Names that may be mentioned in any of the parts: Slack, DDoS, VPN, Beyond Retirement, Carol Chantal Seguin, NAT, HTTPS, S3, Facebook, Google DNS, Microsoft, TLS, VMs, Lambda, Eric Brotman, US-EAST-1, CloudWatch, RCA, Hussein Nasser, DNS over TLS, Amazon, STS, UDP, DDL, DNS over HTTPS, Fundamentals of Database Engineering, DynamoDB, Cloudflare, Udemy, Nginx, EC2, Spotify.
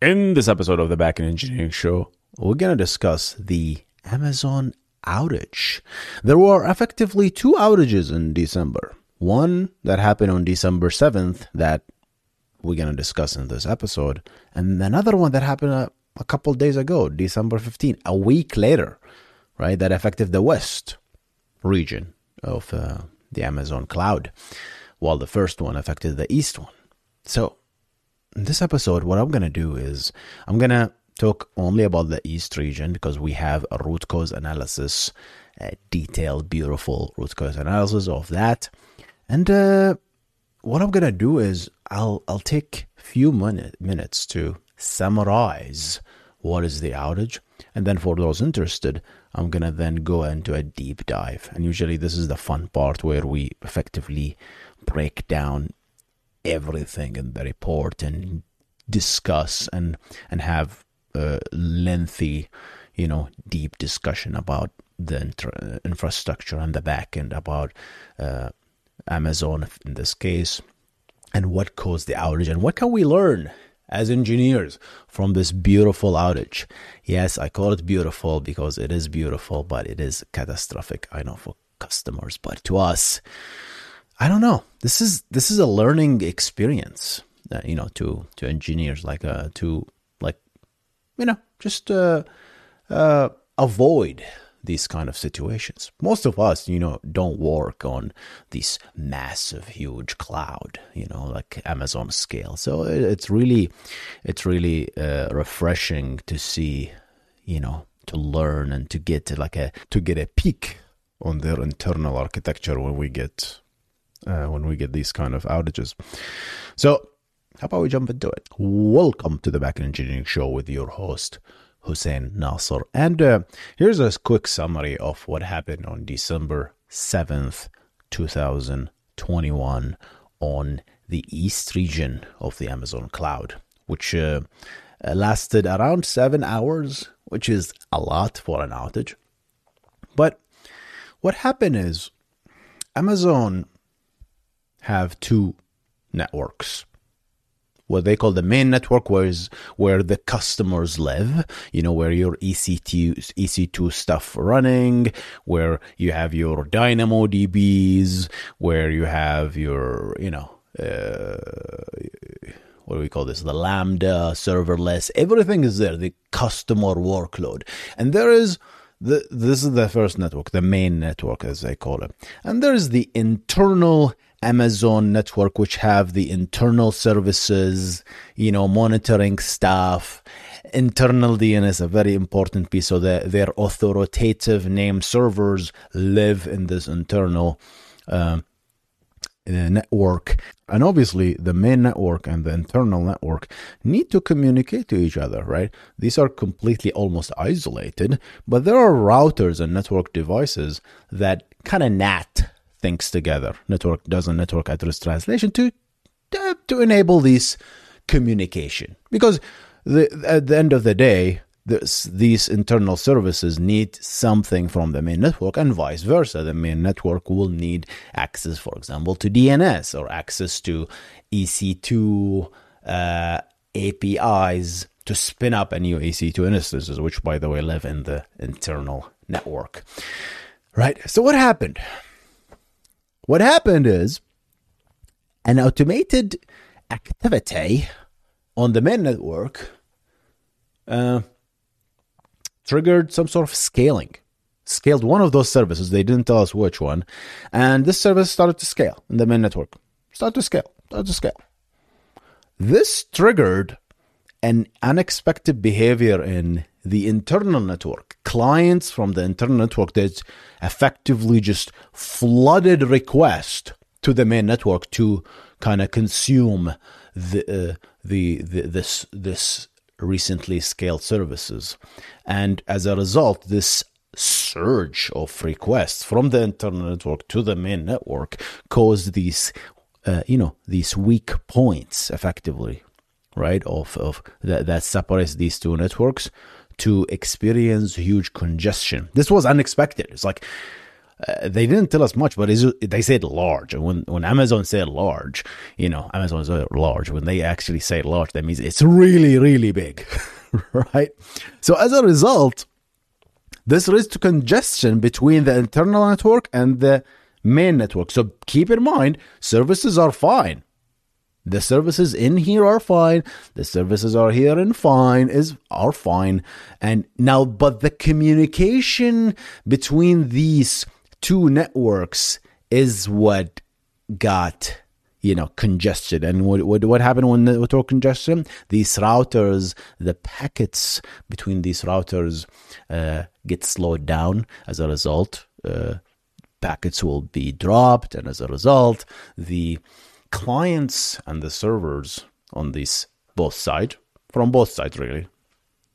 In this episode of the Backend Engineering Show, we're going to discuss the Amazon outage. There were effectively two outages in December. One that happened on December 7th that we're going to discuss in this episode, and another one that happened a couple of days ago, December 15th, a week later, right? That affected the West region of the Amazon cloud, while the first one affected the East one. So, in this episode, what I'm going to do is I'm going to talk only about the East region because we have a root cause analysis, a detailed, beautiful root cause analysis of that. And what I'm going to do is I'll take a few minutes to summarize what is the outage. And then for those interested, I'm going to then go into a deep dive. And usually this is the fun part where we effectively break down everything in the report and discuss and have a lengthy, deep discussion about the infrastructure and the backend, about Amazon in this case, and what caused the outage and what can we learn as engineers from this beautiful outage. Yes, I call it beautiful because it is beautiful, but it is catastrophic, I know, for customers, but to us, I don't know. This is a learning experience, to engineers, just avoid these kind of situations. Most of us, don't work on this massive, huge cloud, like Amazon scale. So it's really refreshing to see, to learn and to get a peek on their internal architecture when we get. These kind of outages. So how about we jump into it? Welcome to the Backend Engineering Show with your host, Hussein Nasser. And here's a quick summary of what happened on December 7th, 2021 on the East region of the Amazon cloud, which lasted around 7 hours, which is a lot for an outage. But what happened is Amazon have two networks, what they call the main network, where the customers live, where your EC2 stuff running, where you have your DynamoDBs, where you have your, what do we call this? The Lambda, serverless, everything is there, the customer workload. And there is this is the first network, the main network, as they call it. And there is the internal Amazon network, which have the internal services, monitoring stuff, internal DNS, a very important piece. So their authoritative name servers live in this internal network. And obviously the main network and the internal network need to communicate to each other, right? These are completely almost isolated, but there are routers and network devices that kind of NAT things together. Network does a network address translation to enable this communication, because at the end of the day, these internal services need something from the main network, and vice versa. The main network will need access, for example, to DNS or access to EC2 APIs to spin up a new EC2 instances, which, by the way, live in the internal network, right? So what happened? What happened is an automated activity on the main network triggered some sort of scaled one of those services. They didn't tell us which one. And this service started to scale in the main network. This triggered an unexpected behavior in the internal network. Clients from the internal network that effectively just flooded requests to the main network to kind of consume this recently scaled services. And as a result, this surge of requests from the internal network to the main network caused these, these weak points effectively, right, that separates these two networks to experience huge congestion. This was unexpected. It's like, they didn't tell us much, but they said large. And when Amazon said large, Amazon is large. When they actually say large, that means it's really, really big, right? So as a result, this leads to congestion between the internal network and the main network. So keep in mind, services are fine. The services in here are fine. The services are here and are fine. And now, but the communication between these two networks is what got congested. And what happened when the network congestion? These routers, the packets between these routers get slowed down. As a result, packets will be dropped, and as a result, the clients and the servers on this both sides really,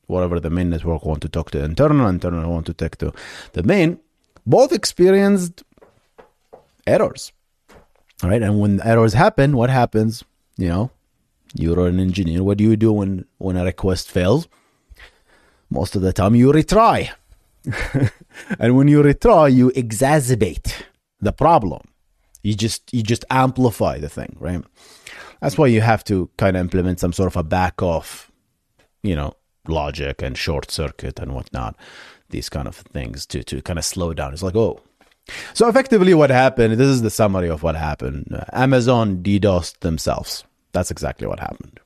whatever the main network want to talk to internal want to talk to the main, both experienced errors. All right, and when errors happen, what happens? You're an engineer. What do you do when a request fails? Most of the time you retry. And when you retry, you exacerbate the problem. You just amplify the thing, right? That's why you have to kind of implement some sort of a back-off, logic and short circuit and whatnot, these kind of things to kind of slow down. It's like, oh. So effectively what happened, this is the summary of what happened. Amazon DDoSed themselves. That's exactly what happened,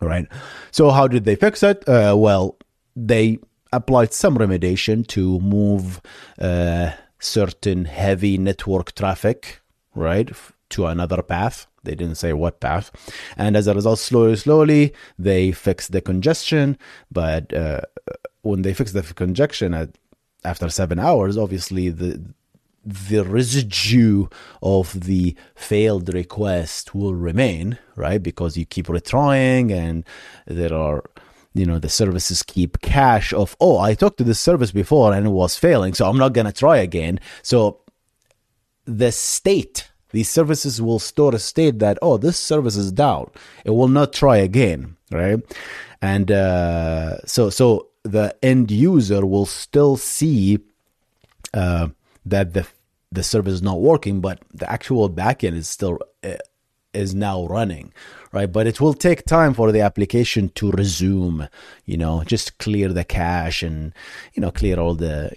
all right? So how did they fix it? Well, they applied some remediation to move certain heavy network traffic, right, to another path. They didn't say what path. And as a result, slowly, they fixed the congestion. But when they fixed the congestion after 7 hours, obviously the residue of the failed request will remain, right? Because you keep retrying, and there are, the services keep cache of, oh, I talked to this service before and it was failing, so I'm not going to try again. So the state, these services will store a state that, oh, this service is down. It will not try again, right? And so the end user will still see that the service is not working, but the actual backend is still is now running, right? But it will take time for the application to resume, just clear the cache and, clear all the,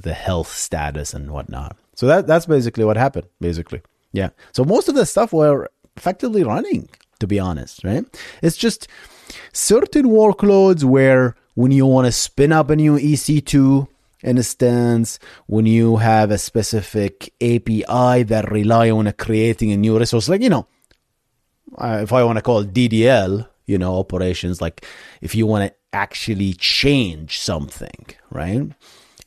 the health status and whatnot. So that's basically what happened, Yeah. So most of the stuff were effectively running, to be honest, right? It's just certain workloads where when you want to spin up a new EC2, instance, when you have a specific API that rely on creating a new resource, like, if I want to call DDL, operations, like if you want to actually change something, right,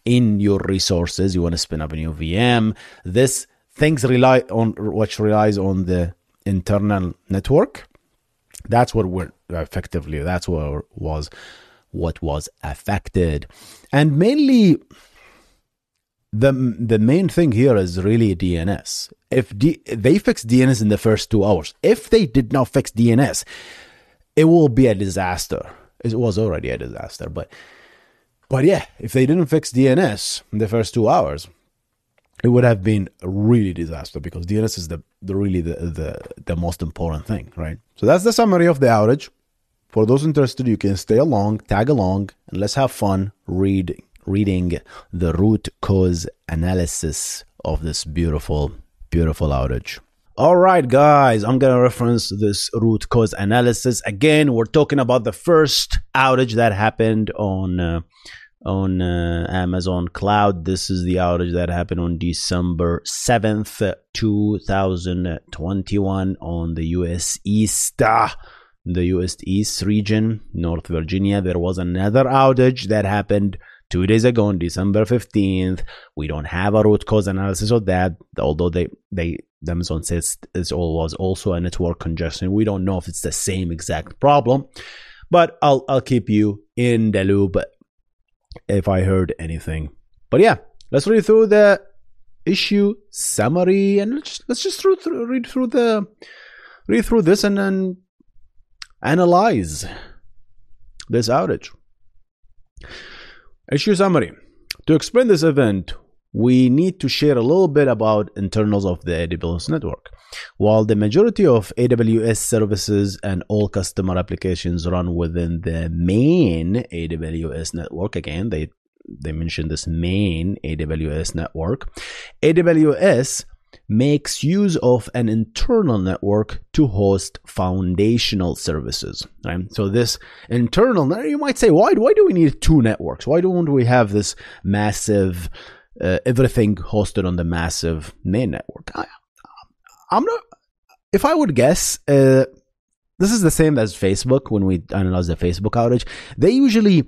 in your resources, you want to spin up a new VM, this things rely on, which relies on the internal network. That's what we're effectively, that's what was affected. And mainly the main thing here is really DNS. If they fixed DNS in the first 2 hours, if they did not fix DNS, it will be a disaster. It was already a disaster, but yeah, if they didn't fix DNS in the first 2 hours, it would have been a really disaster, because DNS is the most important thing, right? So that's the summary of the outage. For those interested, you can stay along, tag along, and let's have fun reading the root cause analysis of this beautiful, beautiful outage. All right, guys, I'm going to reference this root cause analysis. Again, we're talking about the first outage that happened on Amazon Cloud. This is the outage that happened on December 7th, 2021 on the US-EAST region, North Virginia. There was another outage that happened 2 days ago on December 15th. We don't have a root cause analysis of that, although they Amazon says it was also a network congestion. We don't know if it's the same exact problem, but I'll keep you in the loop if I heard anything. But yeah, let's read through the issue summary, and let's just read through this and then analyze this outage. Issue summary. To explain this event, we need to share a little bit about internals of the AWS network. While the majority of AWS services and all customer applications run within the main AWS network, again, they mentioned this main AWS network, AWS makes use of an internal network to host foundational services, right? So this internal, you might say, why do we need two networks? Why don't we have this massive everything hosted on the massive main network? I'm not. If I would guess, this is the same as Facebook. When we analyze the Facebook outage, they usually,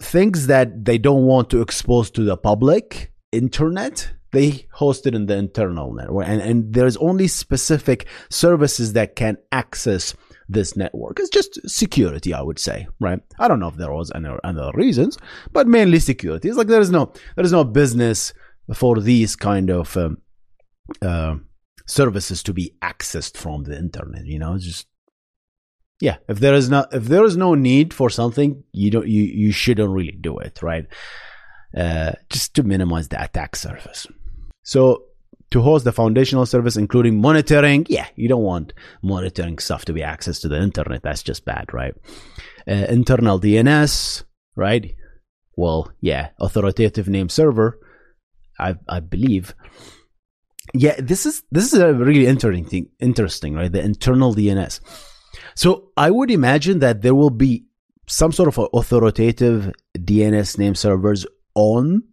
things that they don't want to expose to the public internet, they host it in the internal network, and there's only specific services that can access this network. It's just security, I would say, right? I don't know if there was other reasons, but mainly security. It's like there is no business for these kind of services to be accessed from the internet. It's just, yeah. If there is no need for something, you shouldn't really do it, right? Just to minimize the attack surface. So, to host the foundational service, including monitoring. Yeah, you don't want monitoring stuff to be accessed to the internet. That's just bad, right? Internal DNS, right? Well, yeah, authoritative name server, I believe. Yeah, this is a really interesting, right? The internal DNS. So I would imagine that there will be some sort of authoritative DNS name servers on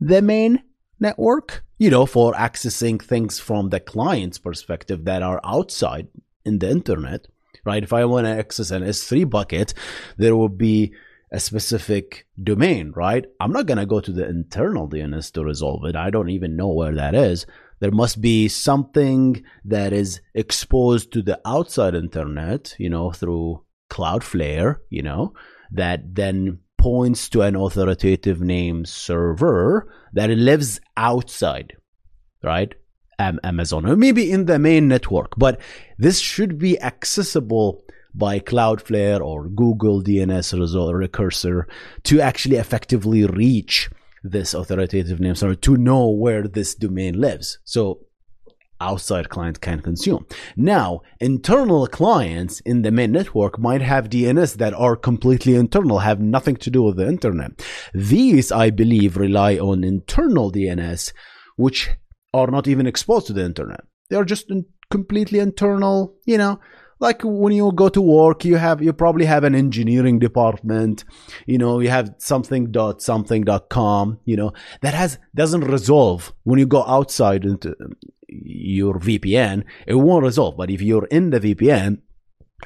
the main network, for accessing things from the client's perspective that are outside in the internet, right? If I want to access an S3 bucket, there will be a specific domain, right? I'm not going to go to the internal DNS to resolve it. I don't even know where that is. There must be something that is exposed to the outside internet, through Cloudflare, that then points to an authoritative name server that lives outside, right? Amazon, or maybe in the main network, but this should be accessible by Cloudflare or Google DNS recursor to actually effectively reach this authoritative name server to know where this domain lives. So outside client can consume. Now, internal clients in the main network might have DNS that are completely internal, have nothing to do with the internet. These, I believe, rely on internal DNS, which are not even exposed to the internet. They are just completely internal, like when you go to work, you probably have an engineering department, you have something.com, that doesn't resolve when you go outside into your VPN. It won't resolve, but if you're in the VPN,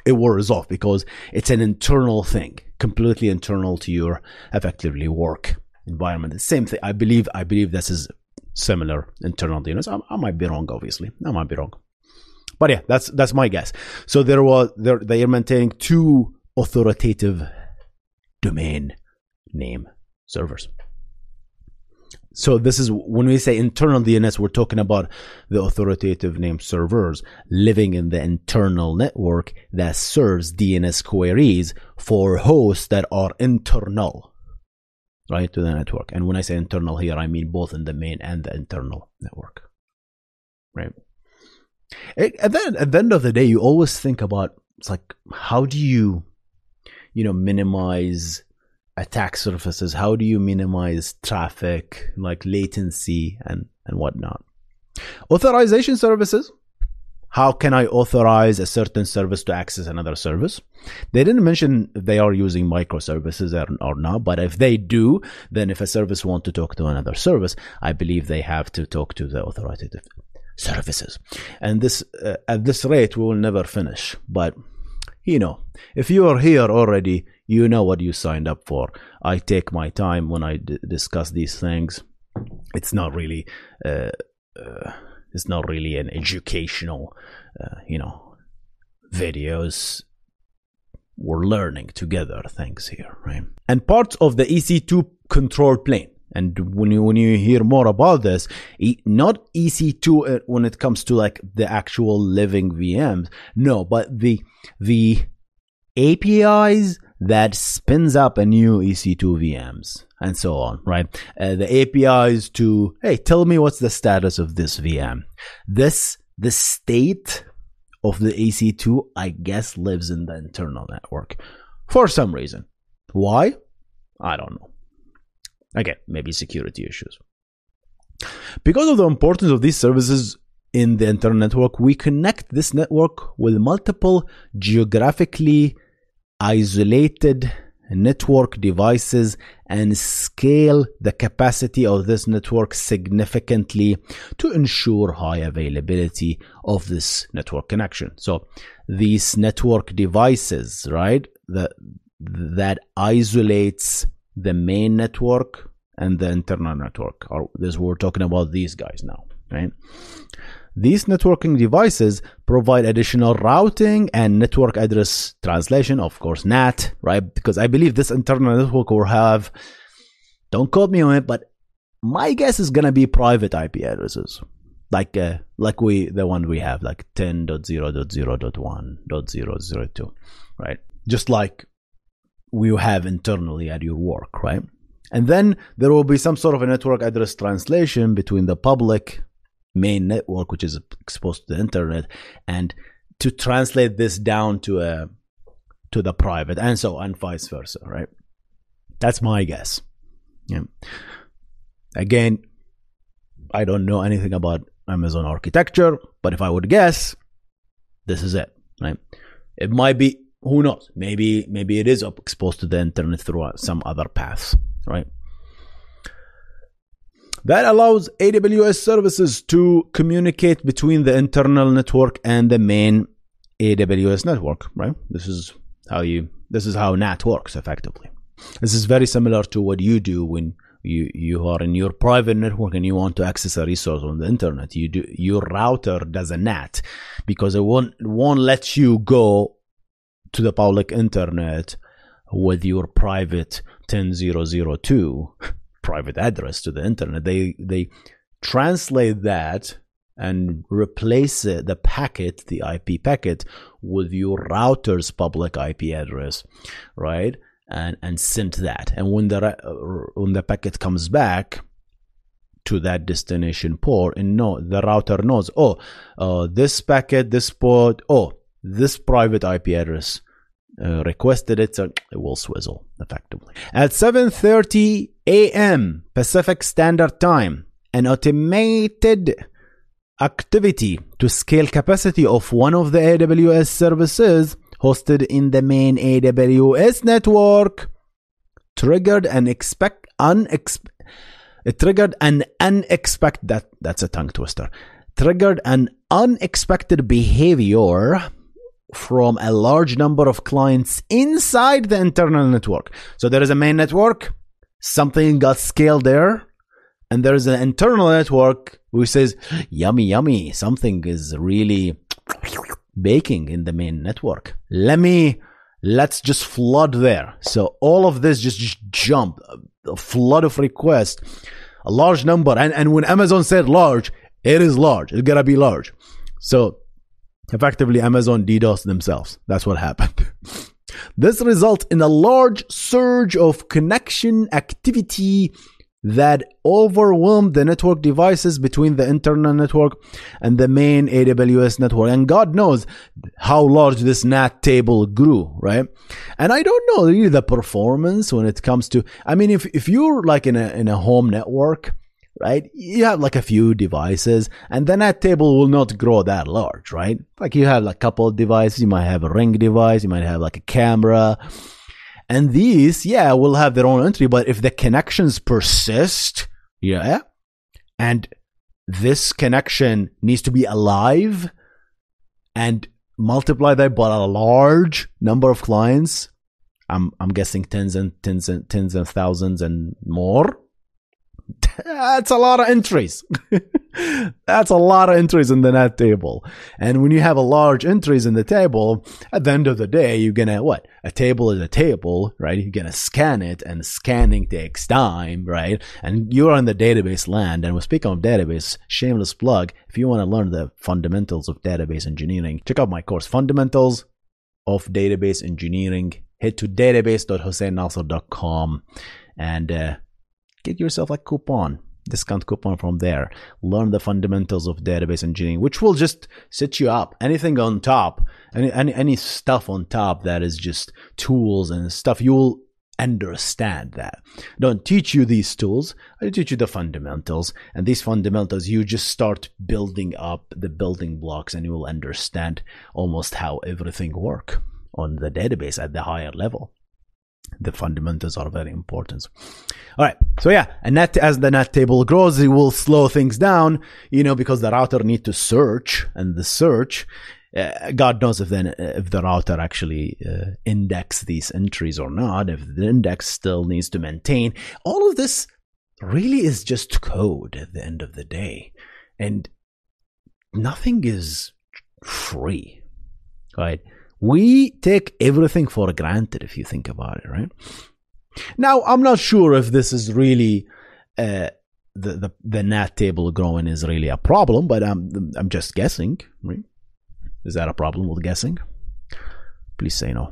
it will resolve because it's an internal thing, completely internal to your effectively work environment. The same thing, I believe this is similar internal DNS. I might be wrong, obviously. I might be wrong. But yeah, that's my guess. So they are maintaining two authoritative domain name servers. So this is, when we say internal DNS, we're talking about the authoritative name servers living in the internal network that serves DNS queries for hosts that are internal, right, to the network. And when I say internal here, I mean both in the main and the internal network, right? At the end of the day, you always think about, it's like, how do you, minimize attack surfaces? How do you minimize traffic, like latency and whatnot? Authorization services. How can I authorize a certain service to access another service? They didn't mention if they are using microservices or not, but if they do, then if a service wants to talk to another service, I believe they have to talk to the authoritative services. And this, at this rate, we will never finish. But if you are here already, you know what you signed up for. I take my time when I discuss these things. It's not really It's not really an educational, videos. We're learning together, thanks here, right? And part of the EC2 control plane. And when you hear more about this, not EC2 when it comes to like the actual living VMs, no, but the APIs that spins up a new EC2 VMs and so on, right? The APIs to, hey, tell me what's the status of this VM. The state of the EC2, I guess, lives in the internal network for some reason. Why? I don't know. Again, maybe security issues. Because of the importance of these services in the internal network, we connect this network with multiple geographically isolated network devices and scale the capacity of this network significantly to ensure high availability of this network connection. So these network devices, right, that isolates the main network and the internal network, or this, we're talking about these guys now, right? These networking devices provide additional routing and network address translation, of course, NAT, right? Because I believe this internal network will have, don't quote me on it, but my guess is gonna be private IP addresses, like the one we have, like 10.0.0.1.002, right? Just like we have internally at your work, right? And then there will be some sort of a network address translation between the public main network, which is exposed to the internet, and to translate this down to the private, and so on, vice versa, right? That's my guess. Yeah. Again, I don't know anything about Amazon architecture, but if I would guess, this is it, right? It might be, who knows? Maybe it is exposed to the internet through some other paths, right? That allows AWS services to communicate between the internal network and the main AWS network, right? This is how NAT works effectively. This is very similar to what you do when you are in your private network and you want to access a resource on the internet. Your router does a NAT because it won't let you go to the public internet with your private 10.0.0.2. private address to the internet. They translate that and replace it, the IP packet, with your router's public IP address, right? And send that. And when the packet comes back to that destination port, the router knows, this packet, this port, this private IP address requested it, so it will swizzle effectively. At 7:30 a.m. Pacific Standard Time, an automated activity to scale capacity of one of the AWS services hosted in the main AWS network triggered an unexpected behavior from a large number of clients inside the internal network. So there is a main network, something got scaled there, and there is an internal network which says, yummy, yummy, something is really baking in the main network. Let's just flood there. So all of this just jumped, a flood of requests, a large number. And when Amazon said large, it is large. It's gonna be large. So effectively, Amazon DDoS themselves. That's what happened. This results in a large surge of connection activity that overwhelmed the network devices between the internal network and the main AWS network. And God knows how large this NAT table grew, right? And I don't know really the performance when it comes to, I mean, if you're like in a home network, right, you have like a few devices, and then that table will not grow that large, right? Like you have like a couple of devices, you might have a ring device, you might have like a camera, and these, yeah, will have their own entry. But if the connections persist, yeah, and this connection needs to be alive, and multiply that by a large number of clients, I'm guessing tens and thousands and more. That's a lot of entries. That's a lot of entries in the NAT table. And when you have a large entries in the table, at the end of the day, you're going to what? A table is a table, right? You're going to scan it, and scanning takes time, right? And you're in the database land. And we're speaking of database, shameless plug. If you want to learn the fundamentals of database engineering, check out my course, Fundamentals of Database Engineering. Head to database.husseinnasser.com and get yourself a coupon. Discount coupon from there. Learn the fundamentals of database engineering, which will just set you up. Anything on top, any stuff on top that is just tools and stuff, you will understand that. Don't teach you these tools. I teach you the fundamentals, and these fundamentals, you just start building up the building blocks, and you will understand almost how everything works on the database at the higher level. The fundamentals are very important. All right. So yeah, and that as the NAT table grows, it will slow things down, you know, because the router needs to search, and the search, God knows if the router actually index these entries or not, if the index still needs to maintain. All of this really is just code at the end of the day, and nothing is free, right? We take everything for granted if you think about it, right? Now, I'm not sure if this is really the NAT table growing is really a problem, but I'm just guessing, right? Is that a problem with guessing? Please say no.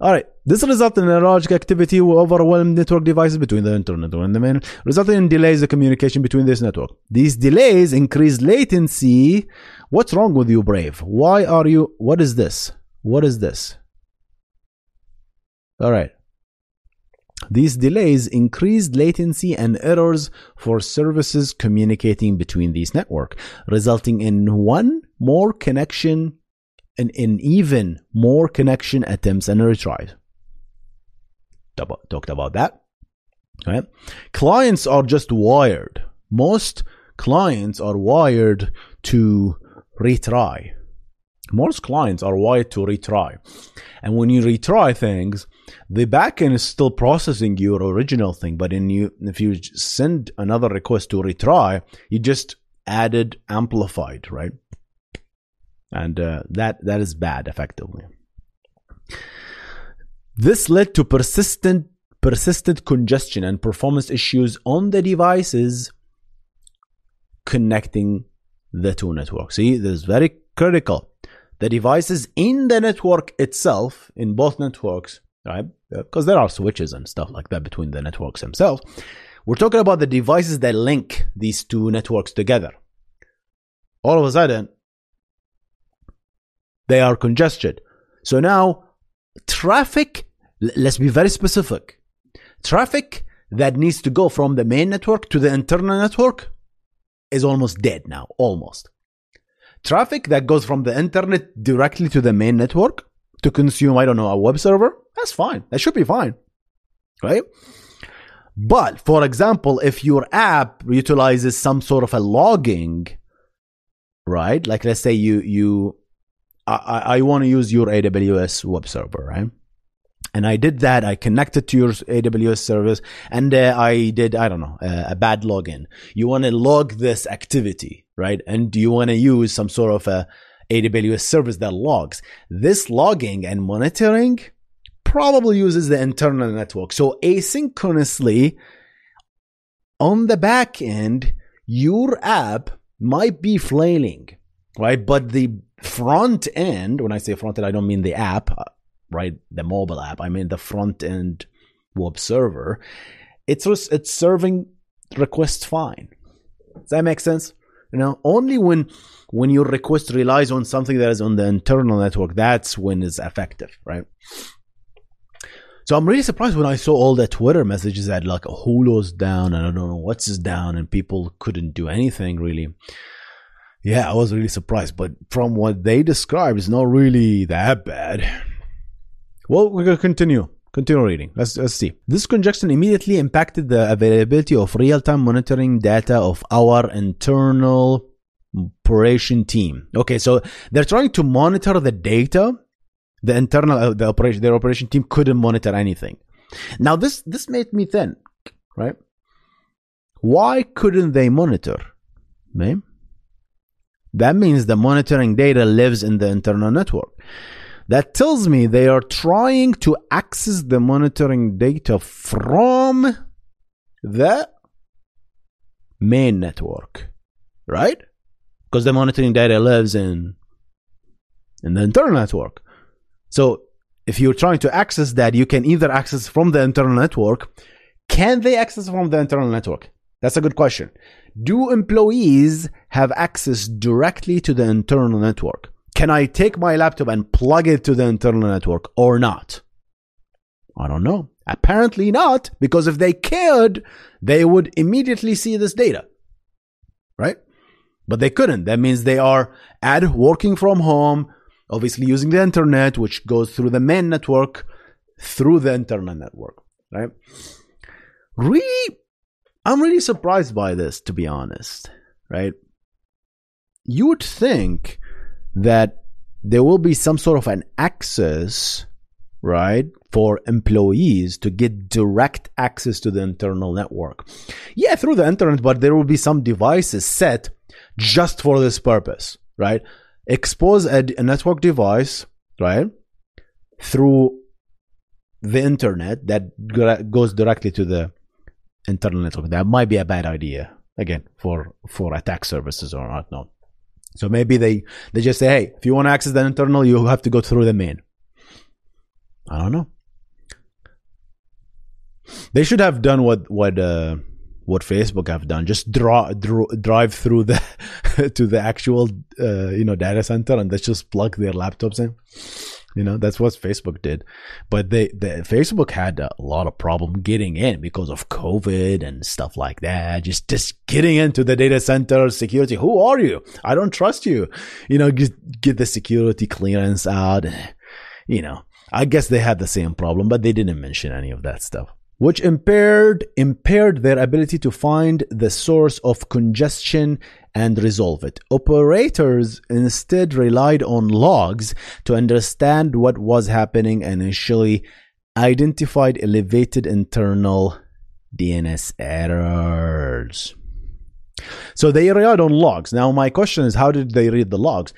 All right. This resulted in a large activity will overwhelm network devices between the internet and the main, resulting in delays in communication between this network. These delays increase latency. What's wrong with you, Brave? Why are you? What is this? What is this? All right. These delays increased latency and errors for services communicating between these networks, resulting in one more connection and in even more connection attempts and retries. Talked about that. All right. Clients are just wired. Most clients are wired to retry. Most clients are wired to retry. And when you retry things, the backend is still processing your original thing. But if you send another request to retry, you just added, amplified, right? And that is bad, effectively. This led to persistent congestion and performance issues on the devices connecting the two networks. See, this is very critical. The devices in the network itself, in both networks, right? Because there are switches and stuff like that between the networks themselves. We're talking about the devices that link these two networks together. All of a sudden, they are congested. So now, traffic, let's be very specific. Traffic that needs to go from the main network to the internal network is almost dead now, almost. Traffic that goes from the internet directly to the main network to consume, I don't know, a web server, that's fine. That should be fine, right? But for example, if your app utilizes some sort of a logging, right? Like let's say I want to use your AWS web server, right? And I did that. I connected to your AWS service, and I did, I don't know, a bad login. You want to log this activity, right? And you want to use some sort of a AWS service that logs. This logging and monitoring probably uses the internal network. So asynchronously, on the back end, your app might be flailing, right? But the front end, when I say front end, I don't mean the app, right? The mobile app. I mean the front end web server. It's serving requests fine. Does that make sense? You know, only when your request relies on something that is on the internal network, that's when it's effective, right? So I'm really surprised when I saw all the Twitter messages that like Hulu's down and I don't know what's down and people couldn't do anything really. Yeah, I was really surprised, but from what they described, it's not really that bad. Well, we're going to continue reading. Let's see. This congestion immediately impacted the availability of real-time monitoring data of our internal operation team. Okay, so they're trying to monitor the data. The internal, their operation team couldn't monitor anything. Now, this made me think, right? why couldn't they monitor? Right? That means the monitoring data lives in the internal network. That tells me they are trying to access the monitoring data from the main network, right? Because the monitoring data lives in the internal network. So if you're trying to access that, you can either access from the internal network. Can they access from the internal network? That's a good question. Do employees have access directly to the internal network? Can I take my laptop and plug it to the internal network or not? I don't know. Apparently not, because if they cared, they would immediately see this data, right? But they couldn't. That means they are at working from home, obviously using the internet, which goes through the main network, through the internal network, right? Really, I'm really surprised by this, to be honest, right? You would think that there will be some sort of an access, right, for employees to get direct access to the internal network. Yeah, through the internet, but there will be some devices set just for this purpose, right? Expose a network device, right, through the internet that goes directly to the internal network. That might be a bad idea, again, for attack services or whatnot. So maybe they just say, hey, if you want to access the internal, you have to go through the main. I don't know. They should have done what Facebook have done. Just drive through the to the actual data center, and they just plug their laptops in. That's what Facebook did. But Facebook had a lot of problem getting in because of COVID and stuff like that. Just getting into the data center, security. Who are you? I don't trust you. Get the security clearance out. I guess they had the same problem, but they didn't mention any of that stuff, which impaired their ability to find the source of congestion and resolve it. Operators instead relied on logs to understand what was happening and initially identified elevated internal DNS errors. So they relied on logs. Now my question is, how did they read the logs?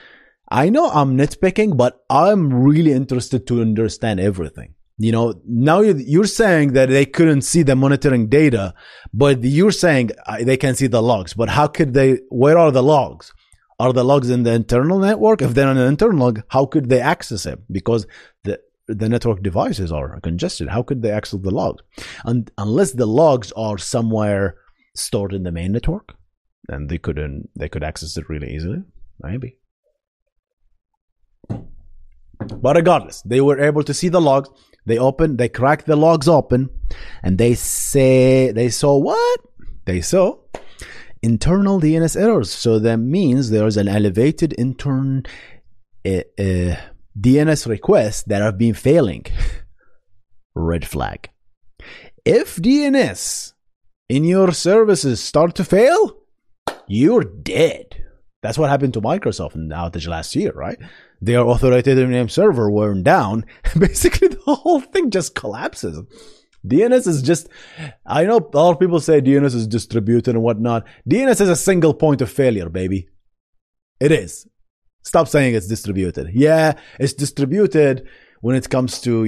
I know I'm nitpicking, but I'm really interested to understand everything. Now you're saying that they couldn't see the monitoring data, but you're saying they can see the logs. But how could they? Where are the logs? Are the logs in the internal network? If they're on an internal log, how could they access it? Because the network devices are congested. How could they access the logs? And unless the logs are somewhere stored in the main network, and they could access it really easily, maybe. But regardless, they were able to see the logs. They cracked the logs open, and they saw internal DNS errors. So that means there is an elevated internal DNS requests that have been failing. Red flag. If DNS in your services start to fail, you're dead. That's what happened to Microsoft in the outage last year, right? Their authoritative name server went down. Basically, the whole thing just collapses. DNS is just... I know a lot of people say DNS is distributed and whatnot. DNS is a single point of failure, baby. It is. Stop saying it's distributed. Yeah, it's distributed when it comes to,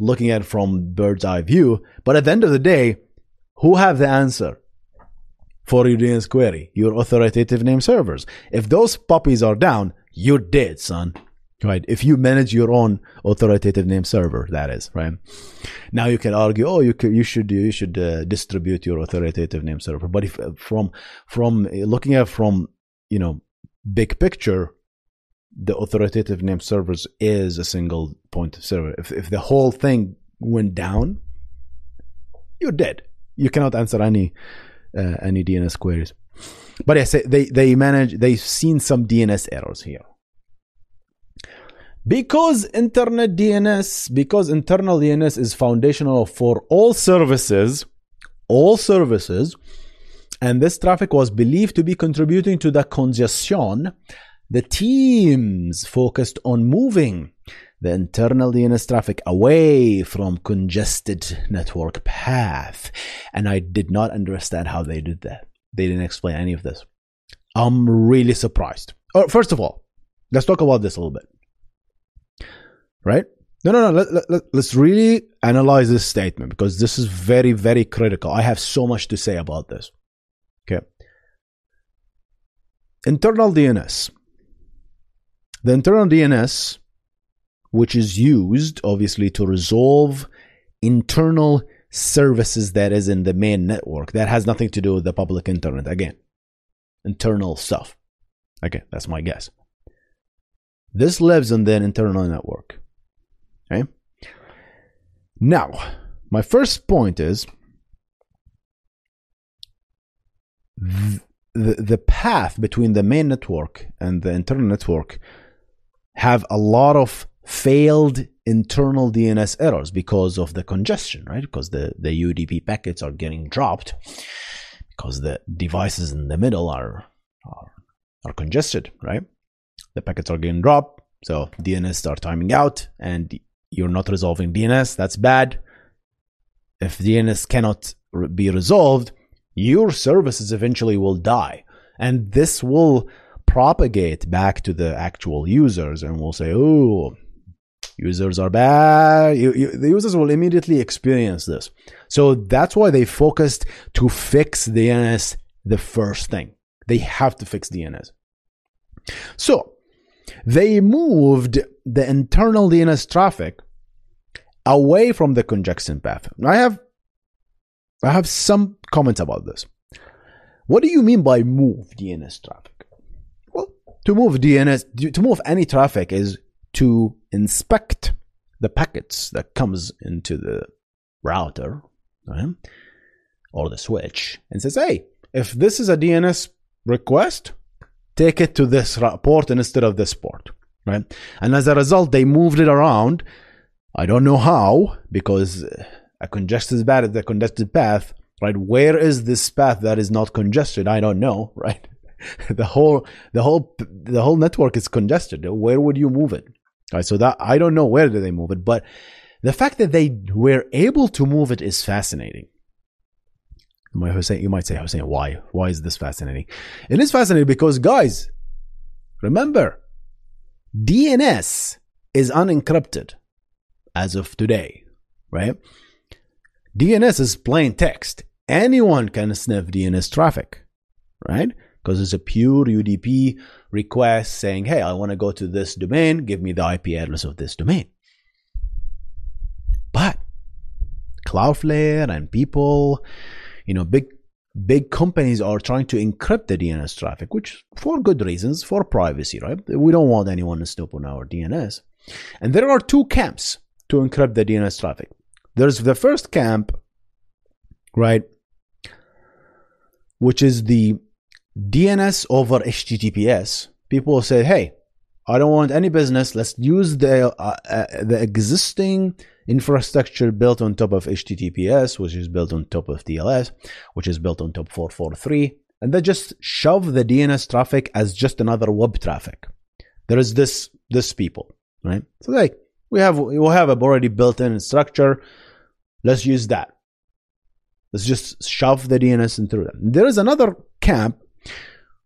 looking at it from bird's eye view. But at the end of the day, who have the answer for your DNS query? Your authoritative name servers. If those puppies are down, you're dead, son. Right? If you manage your own authoritative name server, that is, right? Now you can argue, oh, you should distribute your authoritative name server. But if from looking at from big picture, the authoritative name servers is a single point of server. If the whole thing went down, you're dead. You cannot answer any DNS queries. But yes, they've seen some DNS errors here. Because internal DNS is foundational for all services, and this traffic was believed to be contributing to the congestion, the teams focused on moving the internal DNS traffic away from congested network path. And I did not understand how they did that. They didn't explain any of this. I'm really surprised. Oh, first of all, let's talk about this a little bit, right? No, let's really analyze this statement, because this is very, very critical. I have so much to say about this. Okay. Internal DNS. The internal DNS, which is used obviously to resolve internal services that is in the main network, that has nothing to do with the public internet. Again, internal stuff. Okay, that's my guess. This lives on the internal network. Okay. Now, my first point is the path between the main network and the internal network have a lot of failed internal DNS errors because of the congestion, right? Because the UDP packets are getting dropped because the devices in the middle are congested, right? The packets are getting dropped, so DNS are timing out, and you're not resolving DNS. That's bad. If DNS cannot be resolved, your services eventually will die, and this will propagate back to the actual users, and we'll say, oh, users are bad. The users will immediately experience this. So that's why they focused to fix DNS the first thing. They have to fix DNS. So they moved the internal DNS traffic away from the congestion path. I have some comments about this. What do you mean by move DNS traffic? Well, to move DNS, to move any traffic is to inspect the packets that comes into the router, right, or the switch, and says, hey, if this is a DNS request, take it to this port instead of this port, right? And as a result, they moved it around. I don't know how, because a congested path is a congested path, right? Where is this path that is not congested? I don't know, right? The whole network is congested. Where would you move it? Right, so that I don't know where did they move it, but the fact that they were able to move it is fascinating. You might say, Hussein, why? Why is this fascinating? It is fascinating because, guys, remember, DNS is unencrypted as of today, right? DNS is plain text. Anyone can sniff DNS traffic, right? Because it's a pure UDP request saying, hey, I want to go to this domain. Give me the IP address of this domain. But Cloudflare and people, you know, big companies are trying to encrypt the DNS traffic, which for good reasons, for privacy, right? We don't want anyone to step on our DNS. And there are two camps to encrypt the DNS traffic. There's the first camp, right, which is the DNS over HTTPS. People say, hey, I don't want any business. Let's use the existing infrastructure built on top of HTTPS, which is built on top of TLS, which is built on top 443, and they just shove the DNS traffic as just another web traffic. There is this people, right? So like we have a already built-in structure. Let's use that. Let's just shove the DNS into them. There is another camp,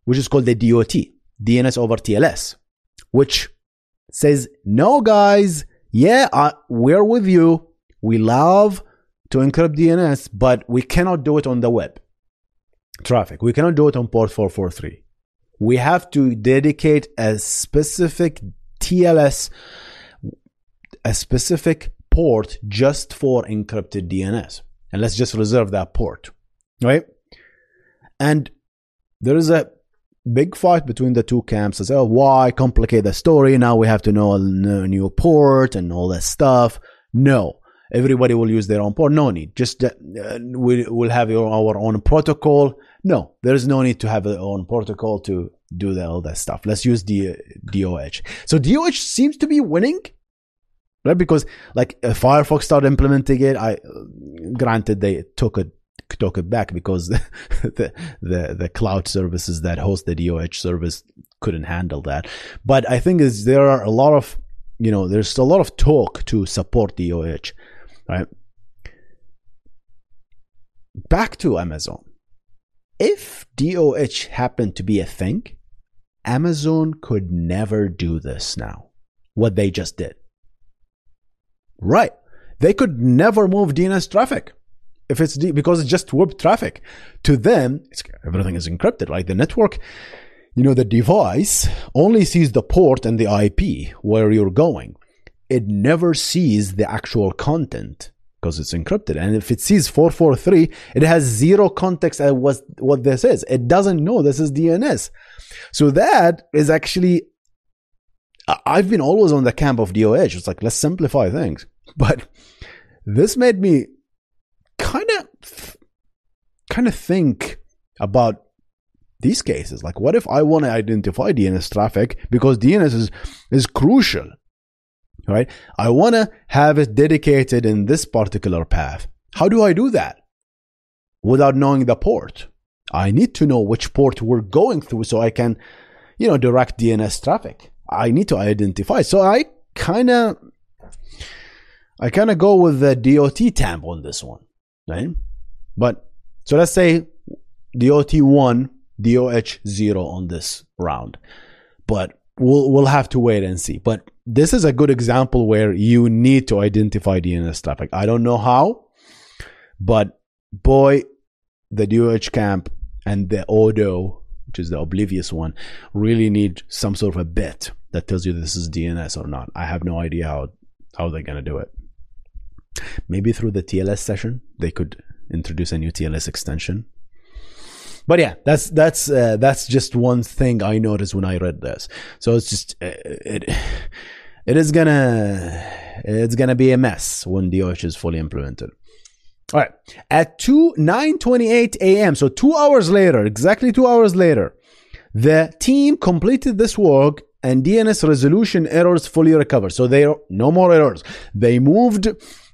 which is called the DOT, DNS over TLS, which says, no, guys, yeah, we're with you. We love to encrypt DNS, but we cannot do it on the web traffic. We cannot do it on port 443. We have to dedicate a specific TLS, a specific port just for encrypted DNS. And let's just reserve that port, right? And there is a big fight between the two camps. As, oh, why complicate the story? Now we have to know a new port and all that stuff. No, everybody will use their own port. No need. Just we will have our own protocol. No, there is no need to have our own protocol to do all that stuff. Let's use the DOH. So DOH seems to be winning, right? Because like Firefox started implementing it. Granted, they took it back because the cloud services that host the DOH service couldn't handle that. But I think there are a lot of you know, there's a lot of talk to support DOH, right? Back to Amazon. If DOH happened to be a thing, Amazon could never do this now, what they just did. Right. They could never move DNS traffic if it's because it's just web traffic. To them, everything is encrypted, right? The network, you know, the device only sees the port and the IP where you're going. It never sees the actual content because it's encrypted. And if it sees 443, it has zero context at what this is. It doesn't know this is DNS. So that is actually, I've been always on the camp of DOH. It's like, let's simplify things. But this made me kind of think about these cases. Like, what if I want to identify DNS traffic because DNS is crucial, right? I want to have it dedicated in this particular path. How do I do that without knowing the port? I need to know which port we're going through so I can, you know, direct DNS traffic. I need to identify. So I kind of go with the DOT tab on this one, right? But so let's say DOT 1, DOH 0 on this round, but we'll have to wait and see. But this is a good example where you need to identify DNS traffic. I don't know how, but boy, the DOH camp and the Odo, which is the oblivious one, really need some sort of a bit that tells you this is DNS or not. I have no idea how they're going to do it. Maybe through the TLS session, they could introduce a new TLS extension. But yeah, that's just one thing I noticed when I read this. So it's just it's gonna be a mess when DOH is fully implemented. All right, at 9:28 a.m., so 2 hours later, exactly 2 hours later, the team completed this work and DNS resolution errors fully recovered. So they are no more errors. They moved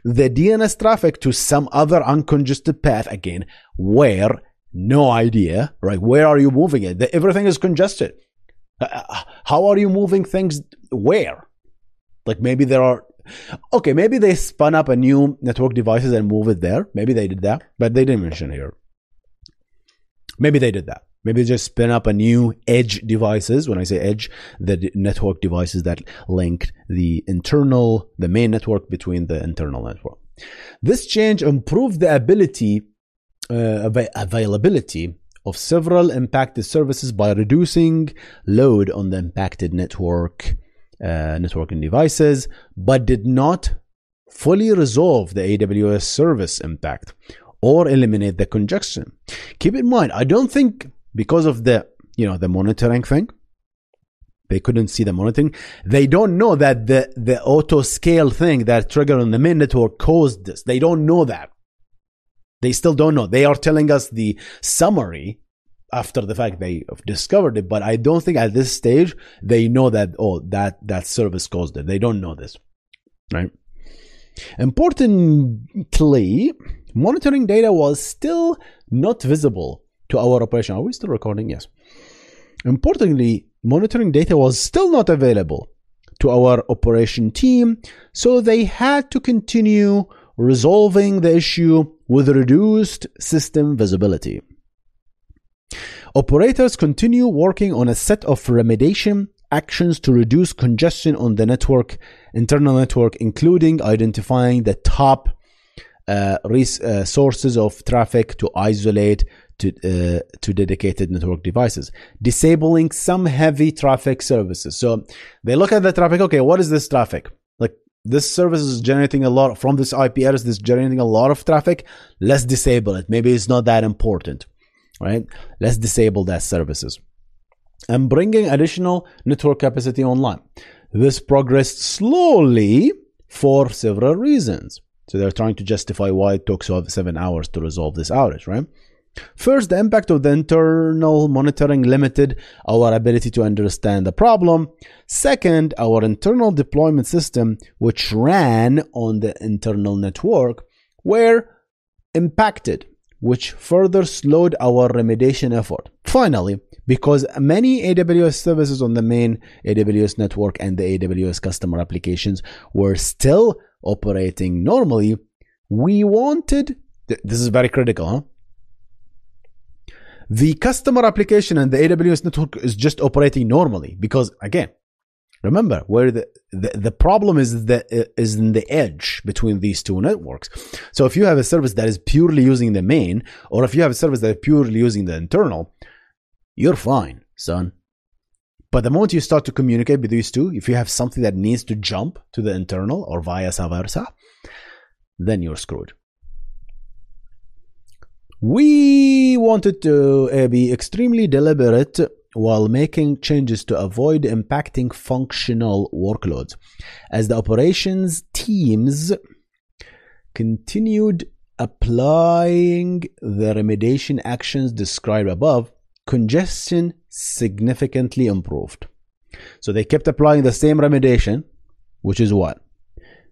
the DNS traffic to some other uncongested path again, where no idea, right? Where are you moving it? Everything is congested. How are you moving things where? Like maybe there are, okay, maybe they spun up a new network devices and move it there. Maybe they did that, but they didn't mention here. Maybe they did that. Maybe just spin up a new edge devices. When I say edge, the network devices that link the main network between the internal network. This change improved the availability of several impacted services by reducing load on the impacted networking devices, but did not fully resolve the AWS service impact or eliminate the congestion. Keep in mind, I don't think because of the monitoring thing, they couldn't see the monitoring. They don't know that the auto scale thing that triggered on the main network caused this. They don't know that. They still don't know. They are telling us the summary after the fact they have discovered it, but I don't think at this stage they know that, oh, that service caused it. They don't know this, right? Importantly, monitoring data was still not visible to our operation. Are we still recording? Yes. Importantly, monitoring data was still not available to our operation team, so they had to continue resolving the issue with reduced system visibility. Operators continue working on a set of remediation actions to reduce congestion on the internal network, including identifying the top sources of traffic to isolate to dedicated network devices, disabling some heavy traffic services. So they look at the traffic. Okay, what is this traffic? This service is generating a lot from this IP address. This is generating a lot of traffic. Let's disable it. Maybe it's not that important, right? Let's disable that services and bringing additional network capacity online. This progressed slowly for several reasons. So they're trying to justify why it took 7 hours to resolve this outage, right? First, the impact of the internal monitoring limited our ability to understand the problem. Second, our internal deployment system, which ran on the internal network, were impacted which further slowed our remediation effort. Finally, because many AWS services on the main AWS network and the AWS customer applications were still operating normally, we wanted, this is very critical, huh? The customer application and the AWS network is just operating normally because, again, remember where the problem is in the edge between these two networks. So if you have a service that is purely using the main, or if you have a service that is purely using the internal, you're fine, son. But the moment you start to communicate with these two, if you have something that needs to jump to the internal or vice versa, then you're screwed. We wanted to be extremely deliberate while making changes to avoid impacting functional workloads. As the operations teams continued applying the remediation actions described above, congestion significantly improved. So they kept applying the same remediation, which is what?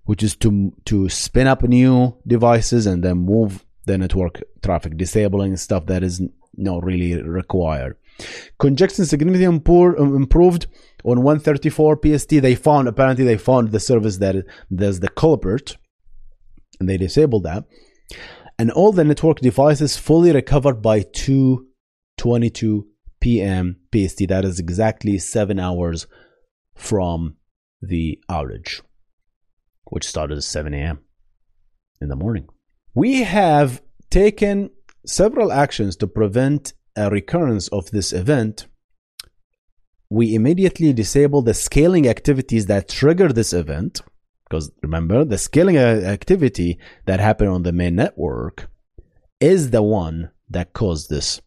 Which is to spin up new devices and then move the network traffic, disabling stuff that is not really required. Congestion significantly improved on 134 PST. Apparently they found the service that there's the culprit, and they disabled that. And all the network devices fully recovered by 2:22 p.m. PST. That is exactly 7 hours from the outage, which started at 7 a.m. in the morning. We have taken several actions to prevent a recurrence of this event. We immediately disable the scaling activities that trigger this event, because remember, the scaling activity that happened on the main network is the one that caused this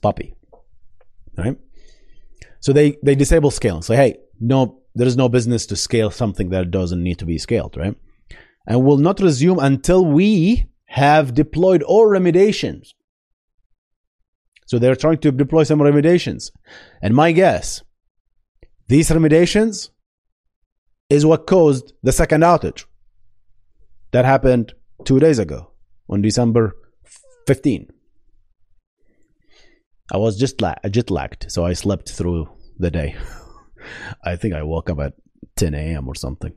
puppy, right? So they disable scaling. So hey, no, there is no business to scale something that doesn't need to be scaled, right? And will not resume until we have deployed all remediations. So they're trying to deploy some remediations. And my guess, these remediations is what caused the second outage that happened 2 days ago on December 15. I was jet lagged, so I slept through the day. I think I woke up at 10 a.m. or something.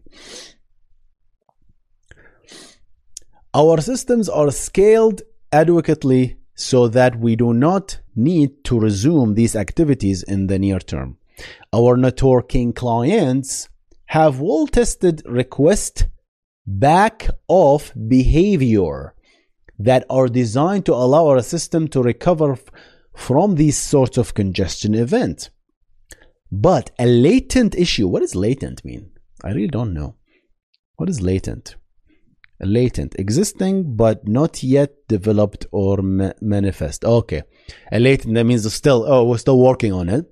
Our systems are scaled adequately so that we do not need to resume these activities in the near term. Our networking clients have well-tested request back-off behavior that are designed to allow our system to recover from these sorts of congestion events. But a latent issue, what does latent mean? I really don't know. What is latent? Latent, existing but not yet developed or manifest. Okay, a latent, that means we're still working on it.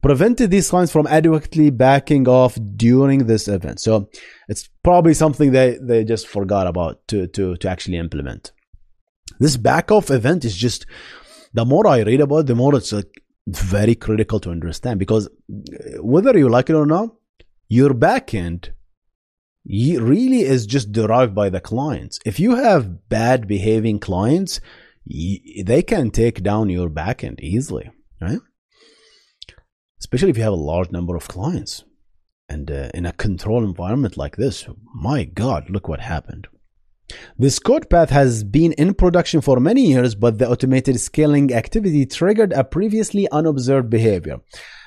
Prevented these clients from adequately backing off during this event. So it's probably something they just forgot about to actually implement. This back off event is just, the more I read about it, the more it's like very critical to understand, because whether you like it or not, your backend really is just derived by the clients. If you have bad behaving clients, they can take down your backend easily, right? Especially if you have a large number of clients. And in a controlled environment like this, my God, look what happened. This code path has been in production for many years, but the automated scaling activity triggered a previously unobserved behavior.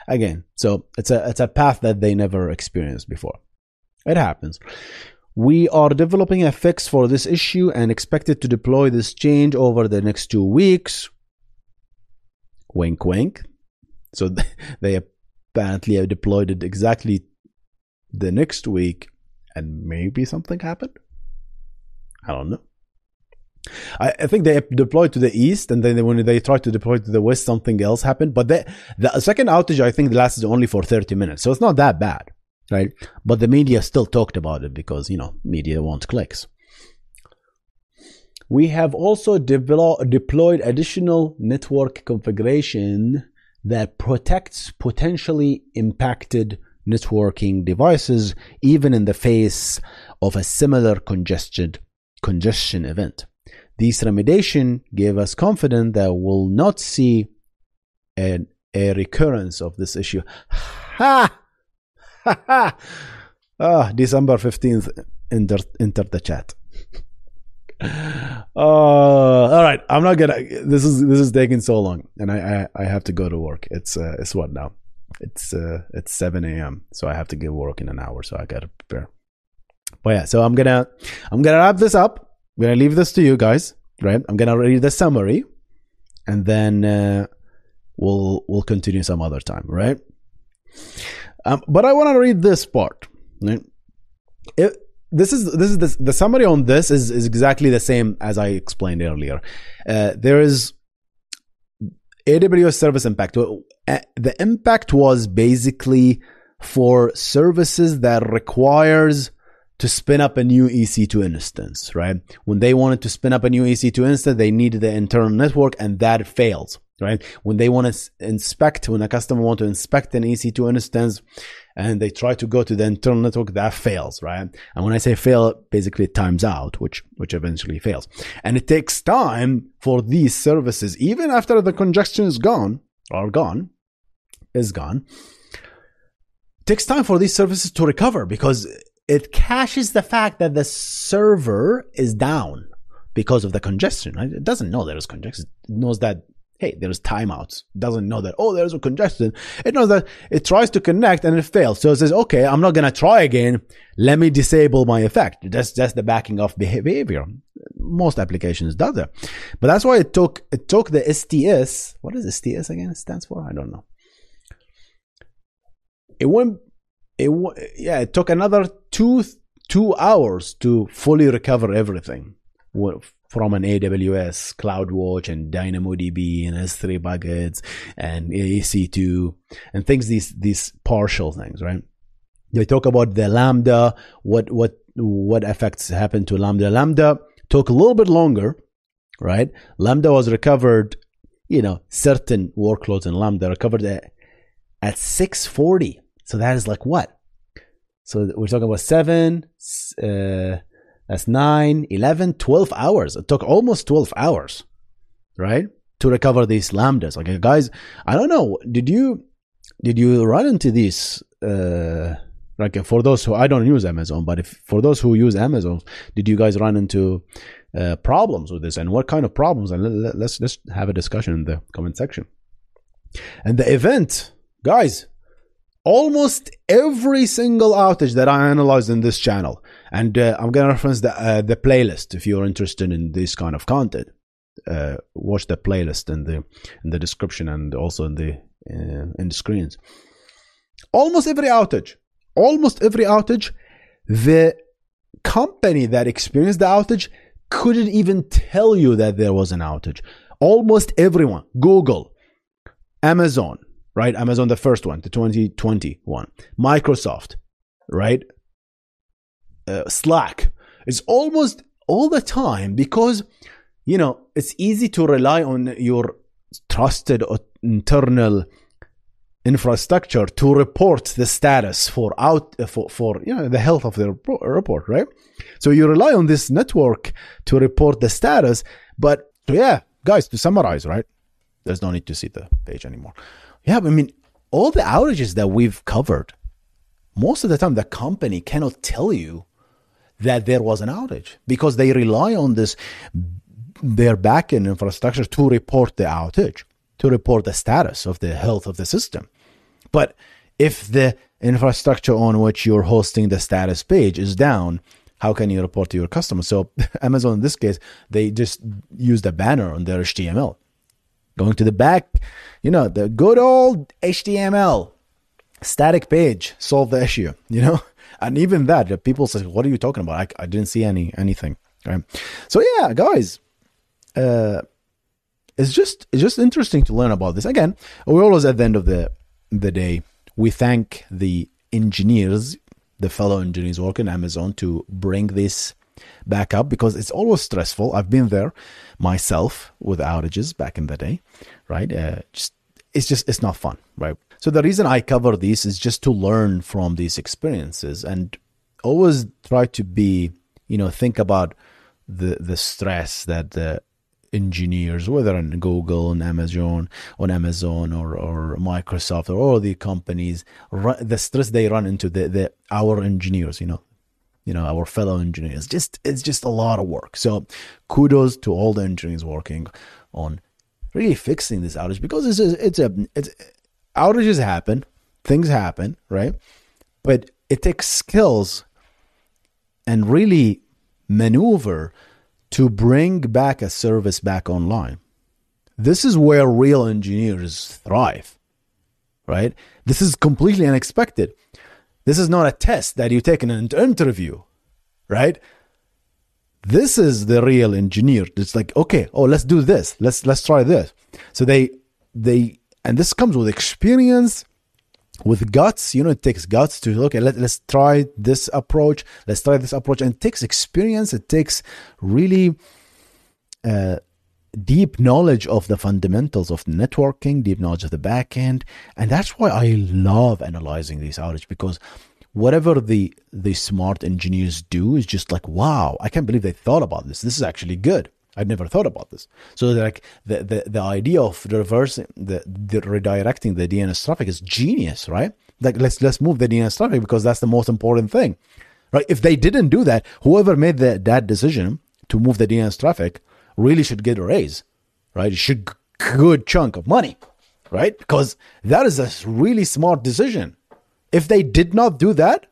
Again, so it's a path that they never experienced before. It happens. We are developing a fix for this issue and expected to deploy this change over the next 2 weeks. Wink, wink. So they apparently have deployed it exactly the next week, and maybe something happened. I don't know. I think they deployed to the east, and then when they tried to deploy to the west, something else happened. But the second outage, I think, lasted only for 30 minutes. So it's not that bad. Right, but the media still talked about it because, you know, media wants clicks. We have also deployed additional network configuration that protects potentially impacted networking devices, even in the face of a similar congestion event. This remediation gave us confidence that we'll not see a recurrence of this issue. Ha! Ha ha! Ah, December 15th, enter the chat. All right, I'm not gonna. This is taking so long, and I have to go to work. It's what now? It's 7 a.m. So I have to go work in an hour. So I gotta prepare. But yeah, so I'm gonna wrap this up. I'm gonna leave this to you guys, right? I'm gonna read the summary, and then we'll continue some other time, right? But I want to read this part. Right? This is the summary on this is exactly the same as I explained earlier. There is AWS service impact. The impact was basically for services that requires to spin up a new EC2 instance, right? When they wanted to spin up a new EC2 instance, they needed the internal network, and that fails, right? When they want to inspect, when a customer wants to inspect an EC2 instance, and they try to go to the internal network, that fails, right? And when I say fail, basically it times out, which eventually fails. And it takes time for these services, even after the congestion is gone. It takes time for these services to recover because it caches the fact that the server is down because of the congestion, right? It doesn't know there is congestion. It knows that, hey, there's timeouts. It doesn't know that, oh, there's a congestion. It knows that it tries to connect and it fails. So it says, okay, I'm not going to try again. Let me disable my effect. That's the backing off behavior. Most applications do that. But that's why it took the STS. What is STS again? It stands for? I don't know. It took another two hours to fully recover everything from an AWS, CloudWatch, and DynamoDB, and S3 buckets, and EC2, and things, these partial things, right? They talk about the Lambda, what effects happened to Lambda. Lambda took a little bit longer, right? Lambda was recovered, certain workloads in Lambda recovered at 6:40. So that is like what? So we're talking about 7, that's 9, 11, 12 hours. It took almost 12 hours, right? To recover these lambdas. Okay, guys, I don't know. Did you run into these? Like for those who, I don't use Amazon, but for those who use Amazon, did you guys run into problems with this? And what kind of problems? And let's have a discussion in the comment section. And the event, guys, almost every single outage that I analyzed in this channel, and I'm going to reference the playlist if you're interested in this kind of content. Watch the playlist in the description and also in the screens. Almost every outage, the company that experienced the outage couldn't even tell you that there was an outage. Almost everyone, Google, Amazon. Right, Amazon, the first one, the 2021, Microsoft, right, Slack. It's almost all the time because, it's easy to rely on your trusted internal infrastructure to report the status for the health of the report, right? So you rely on this network to report the status. But yeah, guys, to summarize, right, there's no need to see the page anymore. Yeah, I mean, all the outages that we've covered, most of the time the company cannot tell you that there was an outage because they rely on their backend infrastructure to report the outage, to report the status of the health of the system. But if the infrastructure on which you're hosting the status page is down, how can you report to your customer? So Amazon, in this case, they just used a banner on their HTML. Going to the back, the good old HTML, static page, solve the issue, And even that, people say, what are you talking about? I didn't see anything, right? So yeah, guys, it's just interesting to learn about this. Again, we always, at the end of the day, we thank the engineers, the fellow engineers working at Amazon to bring this back up because it's always stressful. I've been there myself with outages back in the day, right? It's not fun, right? So the reason I cover these is just to learn from these experiences and always try to be, think about the stress that the engineers, whether on Google and Amazon, or Microsoft, or all the companies, the stress they run into our engineers, our fellow engineers. It's just a lot of work. So kudos to all the engineers working on really fixing this outage, because outages happen, things happen, right? But it takes skills and really maneuver to bring back a service back online. This is where real engineers thrive, right? This is completely unexpected. This is not a test that you take in an interview, right? This is the real engineer. It's like, okay, let's do this. Let's try this. So they and this comes with experience, with guts. It takes guts to look at, let's try this approach. And it takes experience. It takes really deep knowledge of the fundamentals of networking, deep knowledge of the backend. And that's why I love analyzing these outages, because whatever the smart engineers do is just like, wow, I can't believe they thought about this. This is actually good. I'd never thought about this. So like the idea of reversing the redirecting the DNS traffic is genius, right? Like let's move the DNS traffic, because that's the most important thing, right? If they didn't do that, whoever made that decision to move the DNS traffic really should get a raise, right? It should good chunk of money, right? Because that is a really smart decision. If they did not do that,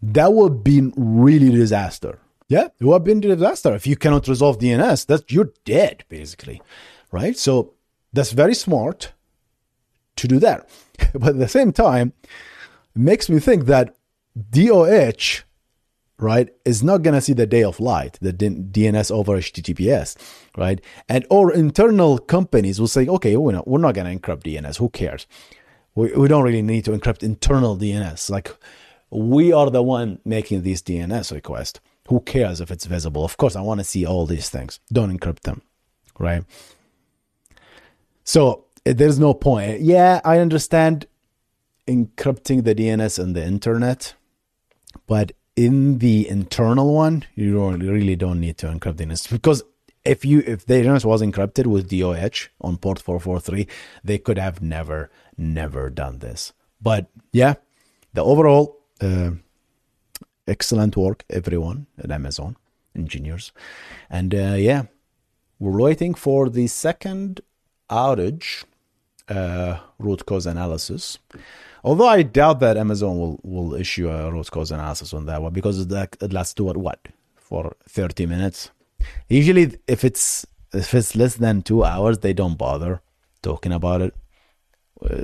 that would be really disaster. Yeah, it would have been a disaster. If you cannot resolve DNS, you're dead, basically, right? So that's very smart to do that. But at the same time, it makes me think that DOH, right, is not going to see the day of light, the DNS over HTTPS, right? And our internal companies will say, okay, we're not going to encrypt DNS. Who cares? We don't really need to encrypt internal DNS. Like, we are the one making these DNS requests. Who cares if it's visible? Of course, I want to see all these things. Don't encrypt them, right? So there's no point. Yeah, I understand encrypting the DNS on the internet, but in the internal one, you really don't need to encrypt DNS, because if the DNS was encrypted with DOH on port 443, they could have never done this. But yeah, the overall... excellent work, everyone at Amazon, engineers. And we're waiting for the second outage root cause analysis. Although I doubt that Amazon will issue a root cause analysis on that one, because it lasts for 30 minutes. Usually, if it's less than 2 hours, they don't bother talking about it.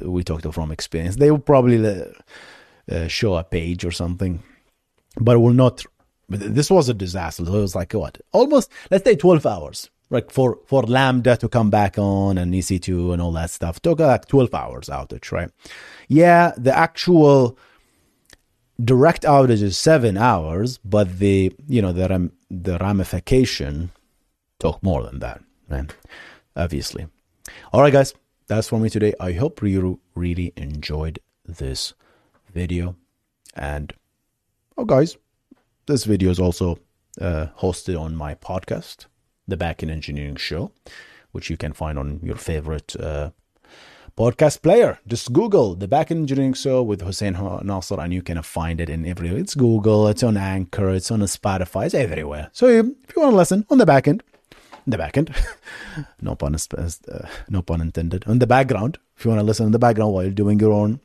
We talked from experience. They will probably show a page or something. But will not. This was a disaster. It was like what? Almost, let's say 12 hours. Like for Lambda to come back on and EC2 and all that stuff. Took like 12 hours outage, right? Yeah, the actual direct outage is 7 hours, but the ramification took more than that, right? Obviously. All right, guys, that's for me today. I hope you really enjoyed this video. And guys, this video is also hosted on my podcast, The Backend Engineering Show, which you can find on your favorite podcast player. Just Google The Backend Engineering Show with Hussein Nasser, and you can find it in everywhere. It's Google, it's on Anchor, it's on Spotify, it's everywhere. So if you want to listen on the backend, no pun intended, on the background, if you want to listen in the background while you're doing your own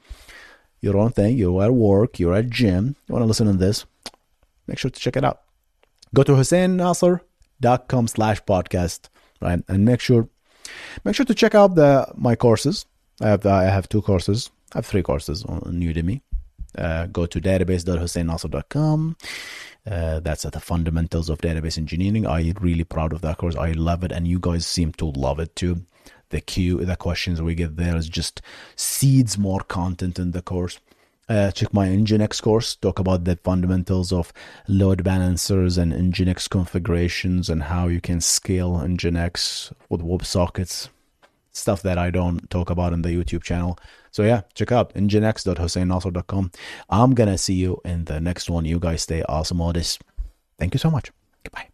thing, you're at work, you're at gym, you want to listen to this, make sure to check it out. Go to HusseinNasser.com/podcast, right? And make sure to check out my courses. I have 2 courses. I have 3 courses on Udemy. Go to database.husseinnasser.com. That's at the Fundamentals of Database Engineering. I'm really proud of that course. I love it, and you guys seem to love it too. The questions we get there is just seeds more content in the course. Check my Nginx course. Talk about the fundamentals of load balancers and Nginx configurations and how you can scale Nginx with WebSockets. Stuff that I don't talk about in the YouTube channel. So yeah, check out nginx.husseinnasser.com. I'm going to see you in the next one. You guys stay awesome. All this. Thank you so much. Goodbye.